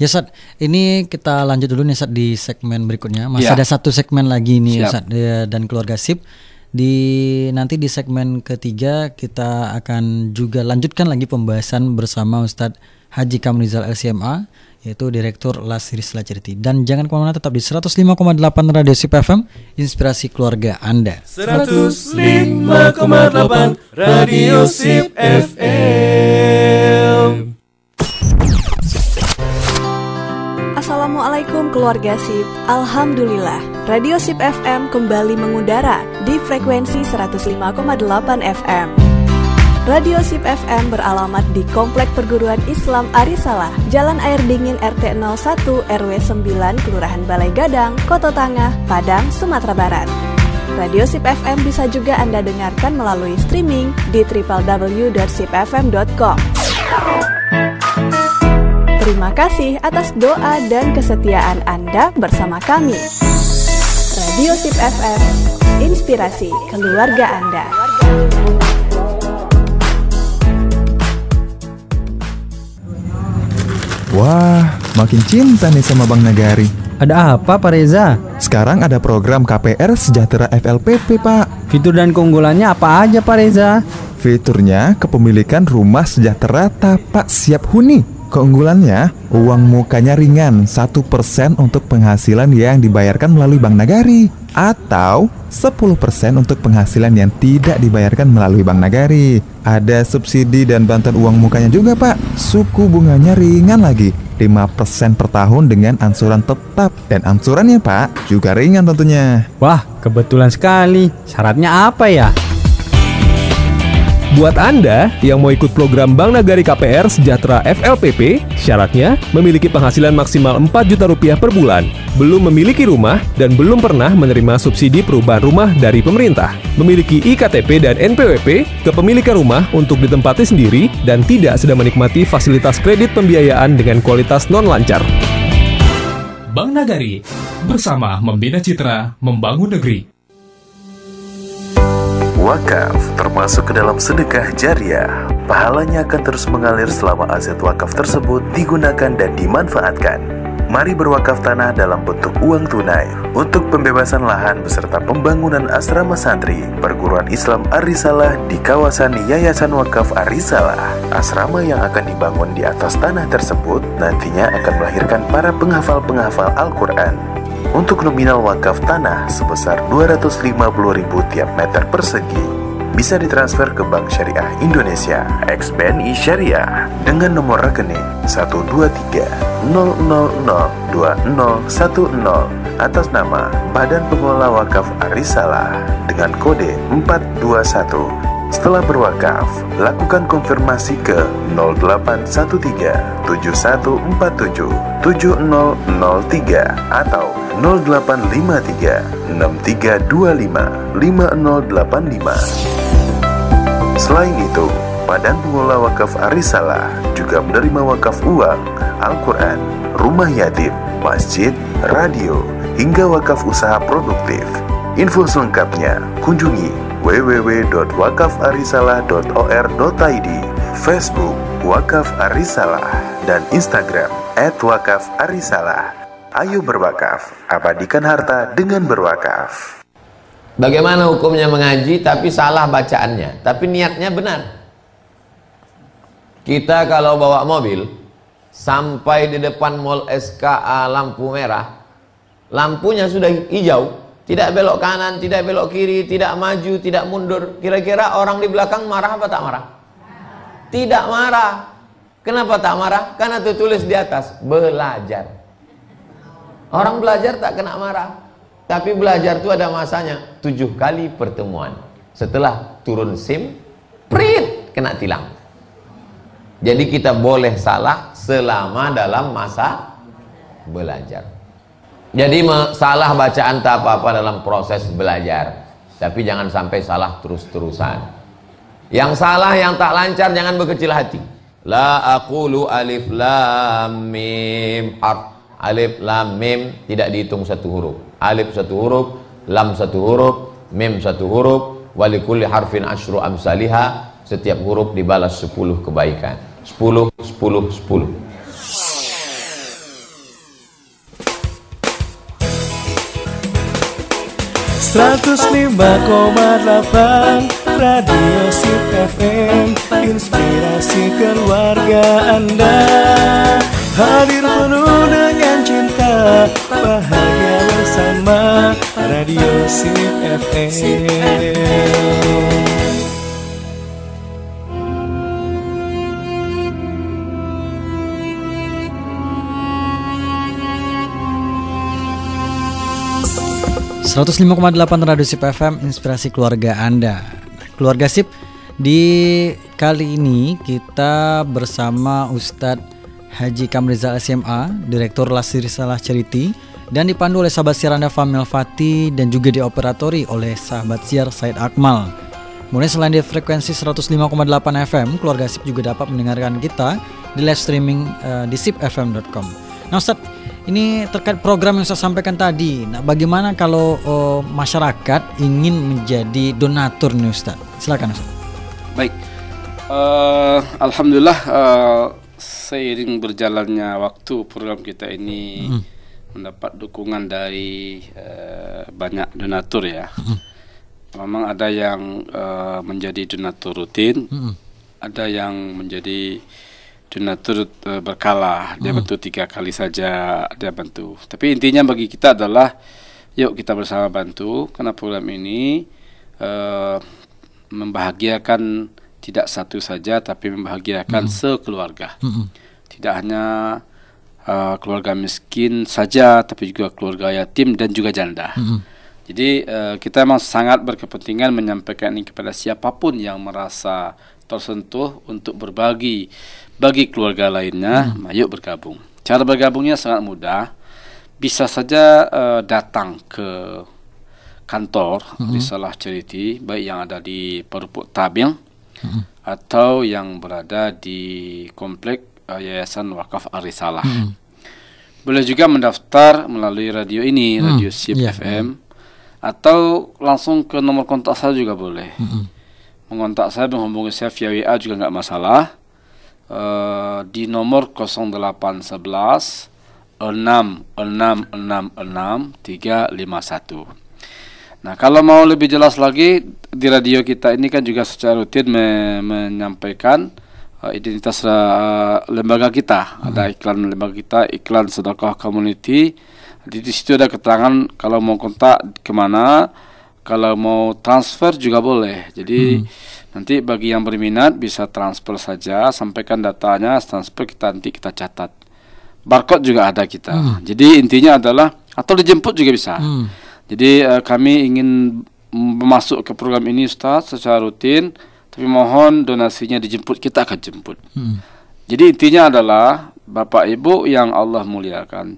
Ya Ustaz, ini kita lanjut dulu nih Ustaz di segmen berikutnya. Masih ya. ada satu segmen lagi nih Ustaz dan keluarga S I P. Di nanti di segmen ketiga kita akan juga lanjutkan lagi pembahasan bersama Ustaz Haji Kamrizal L C M A yaitu Direktur L A Z Ar-Risalah Charity. Dan jangan kemana-mana, tetap di seratus lima koma delapan Radio S I P F M, inspirasi keluarga Anda. seratus lima koma delapan Radio S I P F M. Assalamualaikum keluarga S I P. Alhamdulillah, Radio S I P F M kembali mengudara di frekuensi seratus lima koma delapan F M. Radio S I P F M beralamat di Komplek Perguruan Islam Ar-Risalah, Jalan Air Dingin R T nol satu R W sembilan, Kelurahan Balai Gadang, Koto Tangah, Padang, Sumatera Barat. Radio S I P F M bisa juga Anda dengarkan melalui streaming di w w w titik sip f m titik com. Terima kasih atas doa dan kesetiaan Anda bersama kami. Radio S I P F M, inspirasi keluarga Anda. Wah, makin cinta nih sama Bank Nagari. Ada apa, Pak Reza? Sekarang ada program K P R Sejahtera F L P P, Pak. Fitur dan keunggulannya apa aja, Pak Reza? Fiturnya kepemilikan rumah sejahtera tapak siap huni. Keunggulannya, uang mukanya ringan, satu persen untuk penghasilan yang dibayarkan melalui Bank Nagari, atau sepuluh persen untuk penghasilan yang tidak dibayarkan melalui Bank Nagari. Ada subsidi dan bantuan uang mukanya juga, Pak. Suku bunganya ringan lagi, lima persen per tahun dengan angsuran tetap. Dan angsurannya, Pak, juga ringan tentunya. Wah, kebetulan sekali. Syaratnya apa ya? Buat Anda yang mau ikut program Bank Nagari K P R Sejahtera F L P P, syaratnya memiliki penghasilan maksimal empat juta rupiah per bulan, belum memiliki rumah, dan belum pernah menerima subsidi perubahan rumah dari pemerintah, memiliki I K T P dan N P W P, kepemilikan rumah untuk ditempati sendiri, dan tidak sedang menikmati fasilitas kredit pembiayaan dengan kualitas non-lancar. Bank Nagari, bersama membina citra, membangun negeri. Wakaf termasuk ke dalam sedekah jariah. Pahalanya akan terus mengalir selama aset wakaf tersebut digunakan dan dimanfaatkan. Mari berwakaf tanah dalam bentuk uang tunai untuk pembebasan lahan beserta pembangunan asrama santri Perguruan Islam Ar-Risalah di kawasan Yayasan Wakaf Ar-Risalah. Asrama yang akan dibangun di atas tanah tersebut nantinya akan melahirkan para penghafal-penghafal Al-Quran. Untuk nominal wakaf tanah sebesar dua ratus lima puluh ribu tiap meter persegi bisa ditransfer ke Bank Syariah Indonesia X B N I Syariah dengan nomor rekening satu dua tiga nol nol nol dua nol satu nol atas nama Badan Pengelola Wakaf Ar-Risalah dengan kode empat dua satu. Setelah berwakaf, lakukan konfirmasi ke nol delapan satu tiga tujuh satu empat tujuh tujuh nol nol tiga atau nol delapan lima tiga enam tiga dua lima lima nol delapan lima. Selain itu, Badan Pengelola Wakaf Ar-Risalah juga menerima wakaf uang, Al-Quran, rumah yatim, masjid, radio, hingga wakaf usaha produktif. Info selengkapnya kunjungi w w w titik wakaf arisalah titik o r titik i d, Facebook Wakaf Ar-Risalah, dan Instagram et wakaf arisalah. Ayo berwakaf, abadikan harta dengan berwakaf. Bagaimana hukumnya mengaji tapi salah bacaannya, tapi niatnya benar? Kita kalau bawa mobil sampai di depan Mall S K A lampu merah, lampunya sudah hijau, tidak belok kanan, tidak belok kiri, tidak maju, tidak mundur. Kira-kira orang di belakang marah apa tak marah? Tidak marah. Kenapa tak marah? Karena itu tulis di atas, belajar. Orang belajar tak kena marah. Tapi belajar itu ada masanya. Tujuh kali pertemuan. Setelah turun SIM, prit, kena tilang. Jadi kita boleh salah selama dalam masa belajar. Jadi salah bacaan tak apa-apa dalam proses belajar, tapi jangan sampai salah terus-terusan. Yang salah, yang tak lancar, jangan berkecil hati. La aqulu alif lam mim harf. Alif lam mim tidak dihitung satu huruf. Alif satu huruf, lam satu huruf, mim satu huruf. Wa likulli harfin asyru amsalihha. Setiap huruf dibalas sepuluh kebaikan. Sepuluh, sepuluh, sepuluh. seratus lima koma delapan Radio S I P F M, inspirasi keluarga Anda. hadir penuh dengan cinta, bahagia bersama Radio S I P F M. seratus lima koma delapan Radio S I P F M, inspirasi keluarga Anda. Keluarga S I P, di kali ini kita bersama Ustaz Haji Kamrizal S M A, Direktur L A Z Ar-Risalah Charity, dan dipandu oleh sahabat siar Anda Fahmi Alfati, dan juga dioperatori oleh sahabat siar Said Akmal. Kemudian selain di frekuensi seratus lima koma delapan F M, keluarga S I P juga dapat mendengarkan kita di live streaming uh, di sip f m dot com. Nah Ustaz, ini terkait program yang saya sampaikan tadi. Nah, bagaimana kalau uh, masyarakat ingin menjadi donatur nih Ustaz? Silakan Ustaz. Baik, uh, alhamdulillah uh, seiring berjalannya waktu program kita ini mm. mendapat dukungan dari uh, banyak donatur ya. Mm. Memang ada yang uh, menjadi donatur rutin, mm. ada yang menjadi donatur berkala, dia hmm. bantu tiga kali saja dia bantu. Tapi intinya bagi kita adalah yuk kita bersama bantu, karena program ini uh, membahagiakan tidak satu saja, tapi membahagiakan hmm. sekeluarga. Hmm. Tidak hanya uh, keluarga miskin saja, tapi juga keluarga yatim dan juga janda. Hmm. Jadi uh, kita memang sangat berkepentingan menyampaikan ini kepada siapapun yang merasa tersentuh untuk berbagi bagi keluarga lainnya, hmm. ayo bergabung. Cara bergabungnya sangat mudah. Bisa saja uh, datang ke kantor hmm. Risalah Charity, baik yang ada di Perpuk Tabing hmm. atau yang berada di komplek uh, Yayasan Wakaf Ar-Risalah. Hmm. Boleh juga mendaftar melalui radio ini, hmm. Radio S I P yeah. F M, atau langsung ke nomor kontak saya juga boleh. Hmm. Mengontak saya, menghubungi saya via W A juga nggak masalah. Uh, di nomor nol delapan satu satu enam enam enam enam tiga lima satu. Nah, kalau mau lebih jelas lagi, di radio kita ini kan juga secara rutin me- menyampaikan uh, identitas uh, lembaga kita. Hmm. Ada iklan lembaga kita, iklan Sadaqah Community. Di situ ada keterangan kalau mau kontak kemana, kalau mau transfer juga boleh. Jadi hmm. nanti bagi yang berminat bisa transfer saja, sampaikan datanya, transfer kita nanti kita catat. Barcode juga ada kita. Hmm. Jadi intinya adalah, atau dijemput juga bisa. Hmm. Jadi uh, kami ingin masuk ke program ini Ustaz secara rutin, tapi mohon donasinya dijemput, kita akan jemput. Hmm. Jadi intinya adalah Bapak Ibu yang Allah muliakan,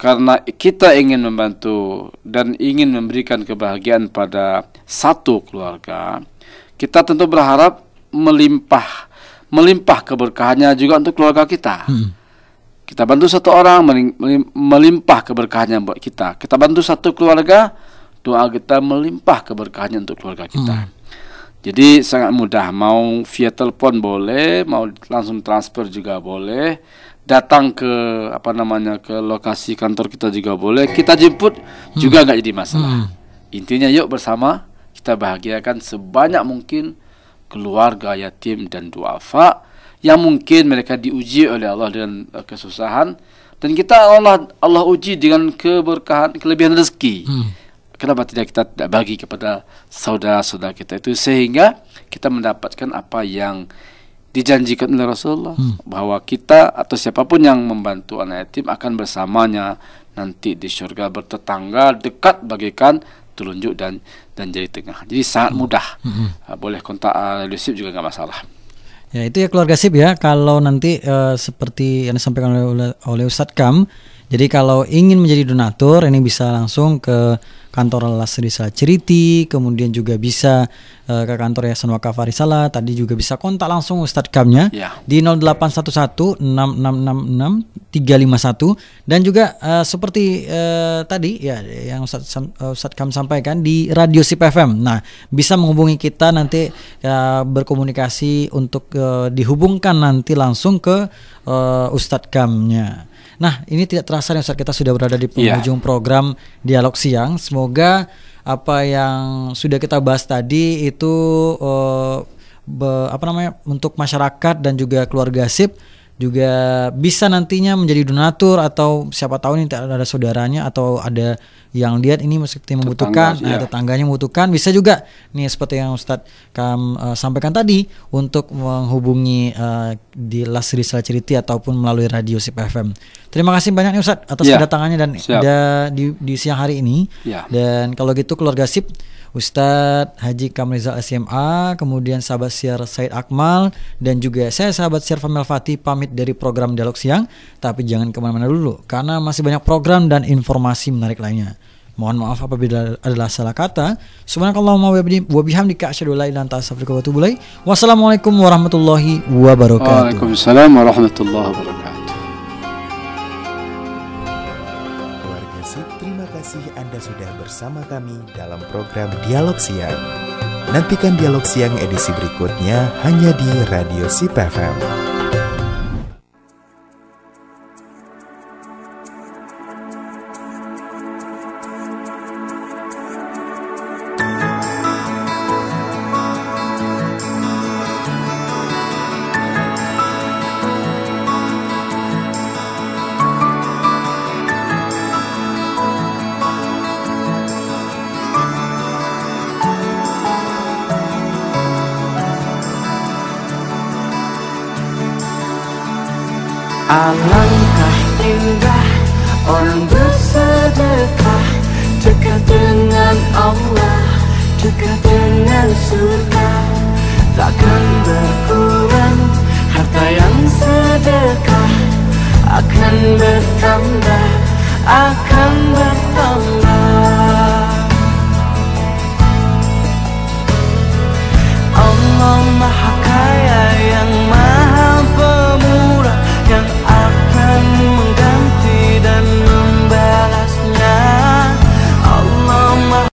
karena kita ingin membantu dan ingin memberikan kebahagiaan pada satu keluarga. Kita tentu berharap melimpah melimpah keberkahannya juga untuk keluarga kita. Hmm. Kita bantu satu orang, melimpah keberkahannya buat kita. Kita bantu satu keluarga, doa kita melimpah keberkahannya untuk keluarga kita. Hmm. Jadi sangat mudah, mau via telepon boleh, mau langsung transfer juga boleh, datang ke apa namanya ke lokasi kantor kita juga boleh, kita jemput hmm. juga nggak jadi masalah. Hmm. Intinya yuk bersama kita bahagiakan sebanyak mungkin keluarga yatim dan du'afa yang mungkin mereka diuji oleh Allah dengan uh, kesusahan, dan kita Allah Allah uji dengan keberkahan, kelebihan rezeki. Hmm. Kenapa tidak kita tidak bagi kepada saudara-saudara kita itu, sehingga kita mendapatkan apa yang dijanjikan oleh Rasulullah, hmm. bahwa kita atau siapapun yang membantu anak yatim akan bersamanya nanti di syurga, bertetangga dekat bagaikan telunjuk dan dan jari tengah. Jadi sangat mudah. Mm-hmm. Uh, boleh kontak uh, S I P juga nggak masalah. Ya itu ya keluarga S I P ya. Kalau nanti uh, seperti yang disampaikan oleh oleh Ustadz Kam, jadi kalau ingin menjadi donatur ini bisa langsung ke kantor L A Z Ar-Risalah Charity, kemudian juga bisa uh, ke kantor Yayasan Wakaf Ar-Risalah. Tadi juga bisa kontak langsung Ustadz Kamnya ya, di nol delapan satu satu enam enam enam enam tiga lima satu, dan juga uh, seperti uh, tadi ya yang Ustadz uh, Ustadz Kam sampaikan di Radio S I P F M. Nah, bisa menghubungi kita nanti uh, berkomunikasi untuk uh, dihubungkan nanti langsung ke uh, Ustadz Kamnya. Nah, ini tidak terasa nih Ustaz, kita sudah berada di penghujung yeah. program Dialog Siang. Semoga apa yang sudah kita bahas tadi itu uh, be, apa namanya untuk masyarakat dan juga keluarga S I P juga bisa nantinya menjadi donatur, atau siapa tahu nih ada saudaranya atau ada yang lihat ini seperti membutuhkan, tetangga, ya. tetangganya membutuhkan, bisa juga nih seperti yang Ustadz Kam uh, sampaikan tadi untuk menghubungi uh, di L A Z Ar-Risalah Charity ataupun melalui Radio S I P F M. Terima kasih banyak nih Ustadz atas ya. kedatangannya dan ada di, di siang hari ini ya. Dan kalau gitu keluarga S I P, Ustadz Haji Kamrizal S M A, kemudian sahabat siar Said Akmal, dan juga saya sahabat siar Fahmi Fatih pamit dari program Dialog Siang. Tapi jangan kemana-mana dulu, karena masih banyak program dan informasi menarik lainnya. Mohon maaf apabila adalah salah kata. Subhanakallahumma wa bihamdika asyhadu an la ilaha illa anta astaghfiruka wa atubu ilaik. Wassalamualaikum warahmatullahi wabarakatuh. Waalaikumsalam warahmatullahi wabarakatuh. Keluarga S I P, terima kasih Anda sudah bersama kami dalam program Dialog Siang. Nantikan Dialog Siang edisi berikutnya hanya di Radio S I P F M. Alangkah indah orang bersedekah, dekat dengan Allah, dekat dengan surga. Takkan berkurang harta yang sedekah, akan bertambah.